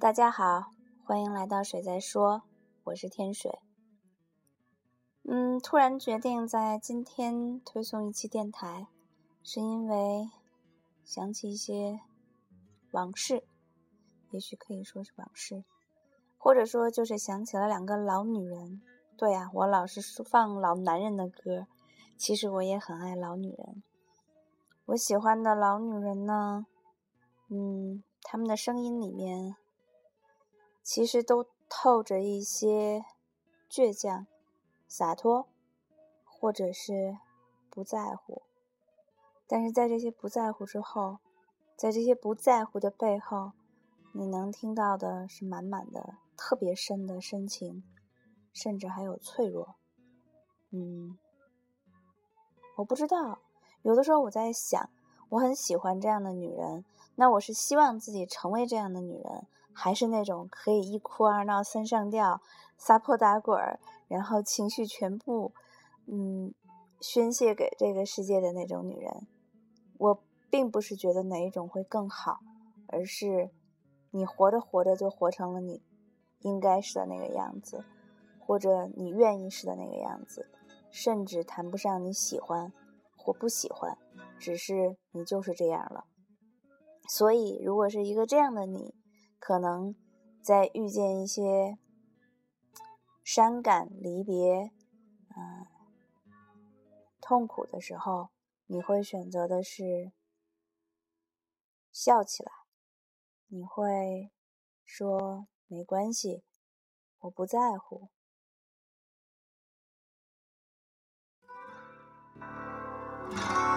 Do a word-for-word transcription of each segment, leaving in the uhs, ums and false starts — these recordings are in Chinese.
大家好，欢迎来到水在说，我是天水。嗯，突然决定在今天推送一期电台，是因为想起一些往事，也许可以说是往事，或者说就是想起了两个老女人。对啊，我老是放老男人的歌，其实我也很爱老女人。我喜欢的老女人呢，嗯，她们的声音里面其实都透着一些倔强、洒脱，或者是不在乎。但是在这些不在乎之后，在这些不在乎的背后，你能听到的是满满的、特别深的深情，甚至还有脆弱。嗯，我不知道，有的时候我在想，我很喜欢这样的女人，那我是希望自己成为这样的女人，还是那种可以一哭二闹三上吊、撒泼打滚，然后情绪全部嗯宣泄给这个世界的那种女人？我并不是觉得哪一种会更好，而是你活着活着就活成了你应该是的那个样子，或者你愿意是的那个样子，甚至谈不上你喜欢或不喜欢，只是你就是这样了。所以如果是一个这样的你，可能在遇见一些伤感、离别、呃、痛苦的时候，你会选择的是笑起来，你会说没关系，我不在乎。I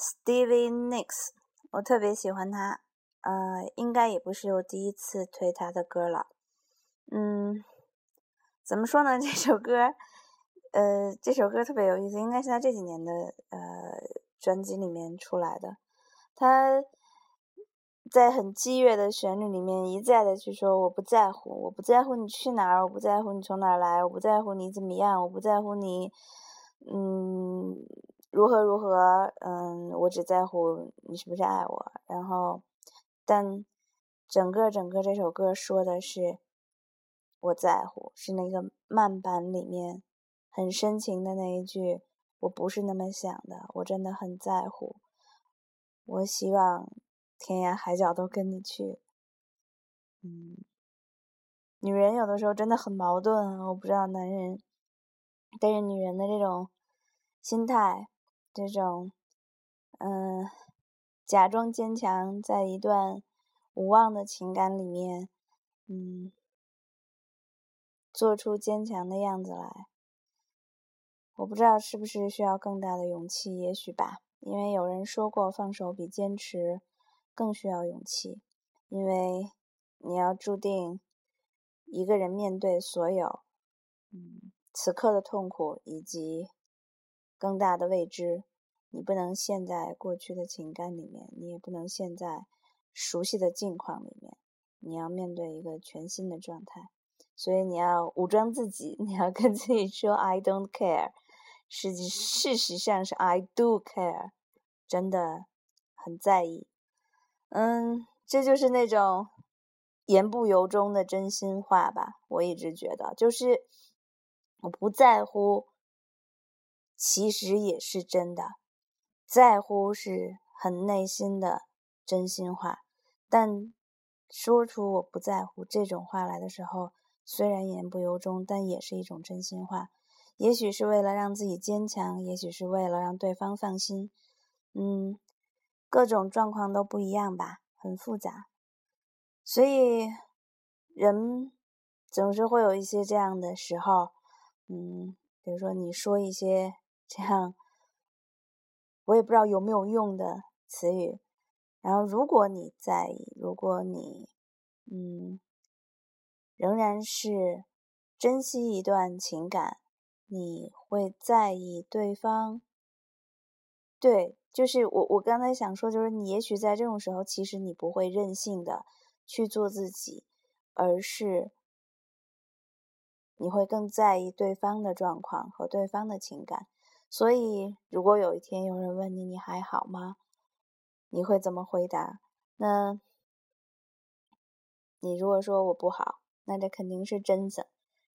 Stevie Nicks， 我特别喜欢他，呃，应该也不是我第一次推他的歌了。嗯，怎么说呢？这首歌，呃，这首歌特别有意思，应该是他这几年的呃专辑里面出来的。他在很激越的旋律里面一再的去说我不在乎，我不在乎你去哪儿，我不在乎你从哪儿来，我不在乎你怎么样，我不在乎你嗯如何如何，嗯我只在乎你是不是爱我。然后但整个整个这首歌说的是我在乎，是那个慢板里面很深情的那一句我不是那么想的，我真的很在乎，我希望天涯海角都跟你去。嗯，女人有的时候真的很矛盾，我不知道男人，但是女人的这种心态，这种嗯、呃，假装坚强，在一段无望的情感里面，嗯，做出坚强的样子来，我不知道是不是需要更大的勇气，也许吧，因为有人说过，放手比坚持更需要勇气，因为你要注定一个人面对所有，嗯，此刻的痛苦以及更大的未知，你不能陷在过去的情感里面，你也不能陷在熟悉的境况里面，你要面对一个全新的状态，所以你要武装自己，你要跟自己说 I don't care， 实际事实上是 I do care， 真的很在意。嗯，这就是那种言不由衷的真心话吧，我一直觉得，就是我不在乎其实也是真的，在乎是很内心的真心话，但说出我不在乎这种话来的时候，虽然言不由衷，但也是一种真心话，也许是为了让自己坚强，也许是为了让对方放心，嗯各种状况都不一样吧，很复杂，所以人总是会有一些这样的时候，嗯，比如说你说一些这样我也不知道有没有用的词语，然后如果你在意，如果你嗯仍然是珍惜一段情感，你会在意对方，对。就是我我刚才想说，就是你也许在这种时候，其实你不会任性的去做自己，而是你会更在意对方的状况和对方的情感。所以如果有一天有人问你你还好吗，你会怎么回答？那你如果说我不好，那这肯定是真的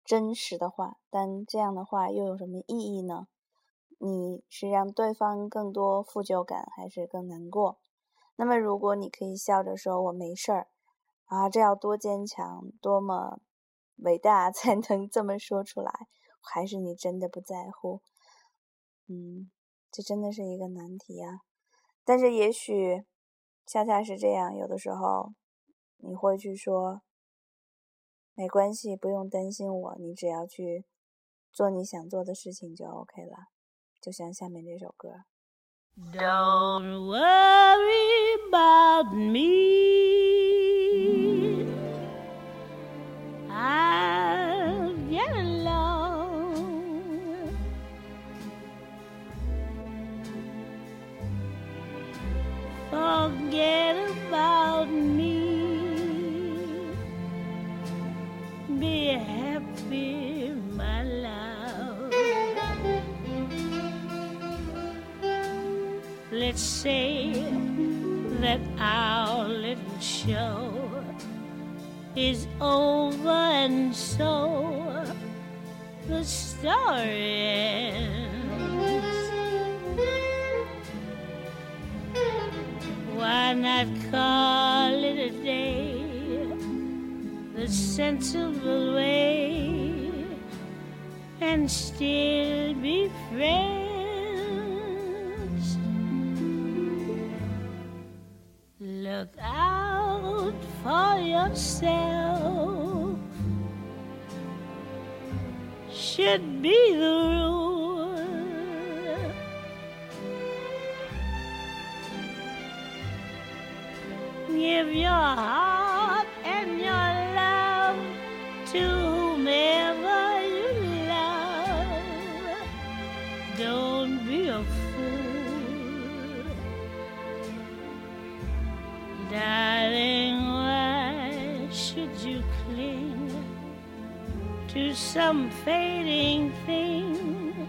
真实的话，但这样的话又有什么意义呢？你是让对方更多负疚感，还是更难过？那么如果你可以笑着说我没事儿啊，这要多坚强多么伟大才能这么说出来，还是你真的不在乎？嗯，这真的是一个难题啊。但是也许恰恰是这样，有的时候你会去说没关系，不用担心我，你只要去做你想做的事情就 OK 了，就像下面这首歌。 Don't worry about me, I'll get along, forget about me, be happy my love.Let's say that our little show is over, and so the story ends. Why not call it a day, the sensible way, and still be friends?Look out for yourself, should be the rule. Give your heart and your love to whomever you love. Don't be a fool, darling. Why should you cling to some fading thing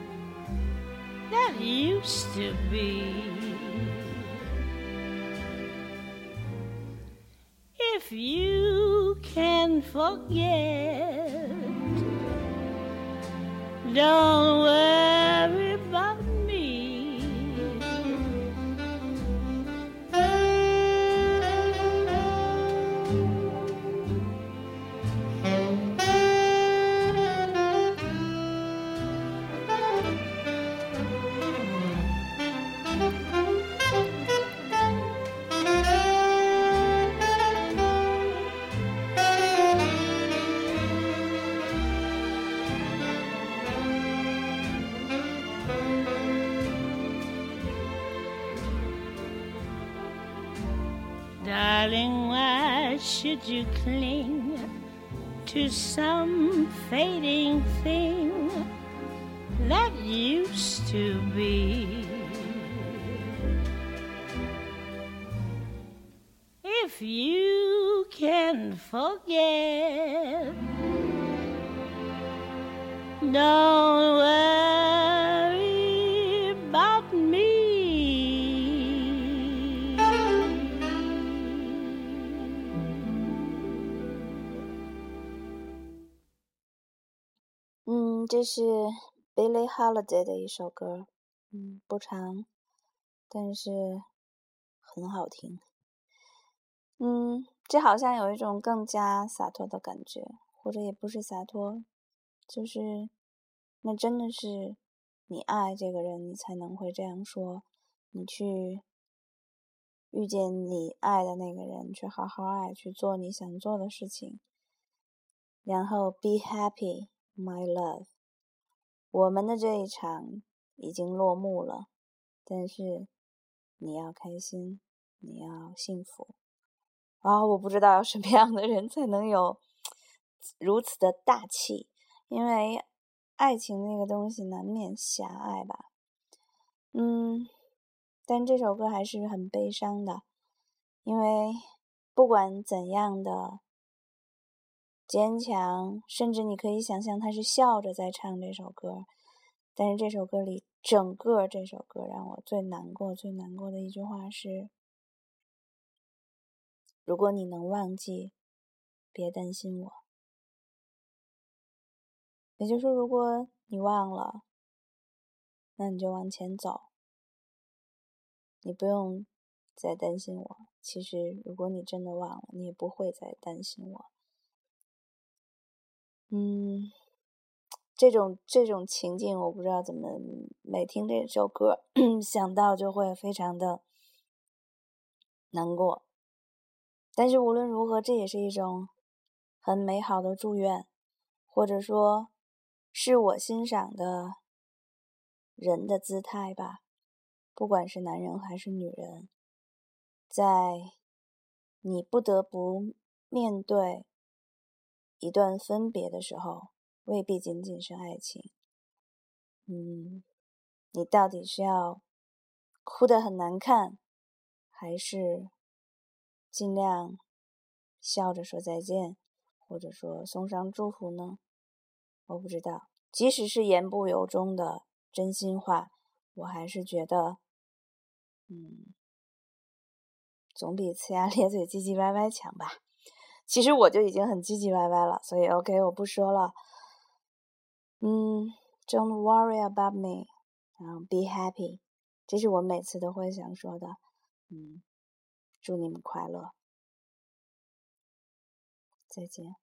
that used to be?If you can forget, don't worry about me. Darling, why should you cling to some fading thing that used to be? If you can forget, don't worry about me.这是 Billy Holiday 的一首歌，嗯，不长，但是很好听。嗯，这好像有一种更加洒脱的感觉，或者也不是洒脱，就是那真的是你爱这个人，你才能会这样说。你去遇见你爱的那个人，去好好爱，去做你想做的事情，然后 be happy, my love。我们的这一场已经落幕了，但是你要开心，你要幸福。啊、哦，我不知道什么样的人才能有如此的大气，因为爱情那个东西难免狭隘吧。嗯，但这首歌还是很悲伤的，因为不管怎样的坚强，甚至你可以想象他是笑着在唱这首歌，但是这首歌里整个这首歌让我最难过最难过的一句话是，如果你能忘记，别担心我。也就是说，如果你忘了，那你就往前走，你不用再担心我。其实如果你真的忘了，你也不会再担心我。嗯，这种这种情境，我不知道怎么每听这首歌想到就会非常的难过，但是无论如何，这也是一种很美好的祝愿，或者说是我欣赏的人的姿态吧。不管是男人还是女人，在你不得不面对一段分别的时候，未必仅仅是爱情。嗯，你到底是要哭得很难看，还是尽量笑着说再见，或者说送上祝福呢？我不知道。即使是言不由衷的真心话，我还是觉得，嗯，总比呲牙咧嘴、唧唧歪歪强吧。其实我就已经很唧唧歪歪了，所以 OK 我不说了。嗯 Don't worry about me, 然后 be happy, 这是我每次都会想说的。嗯，祝你们快乐，再见。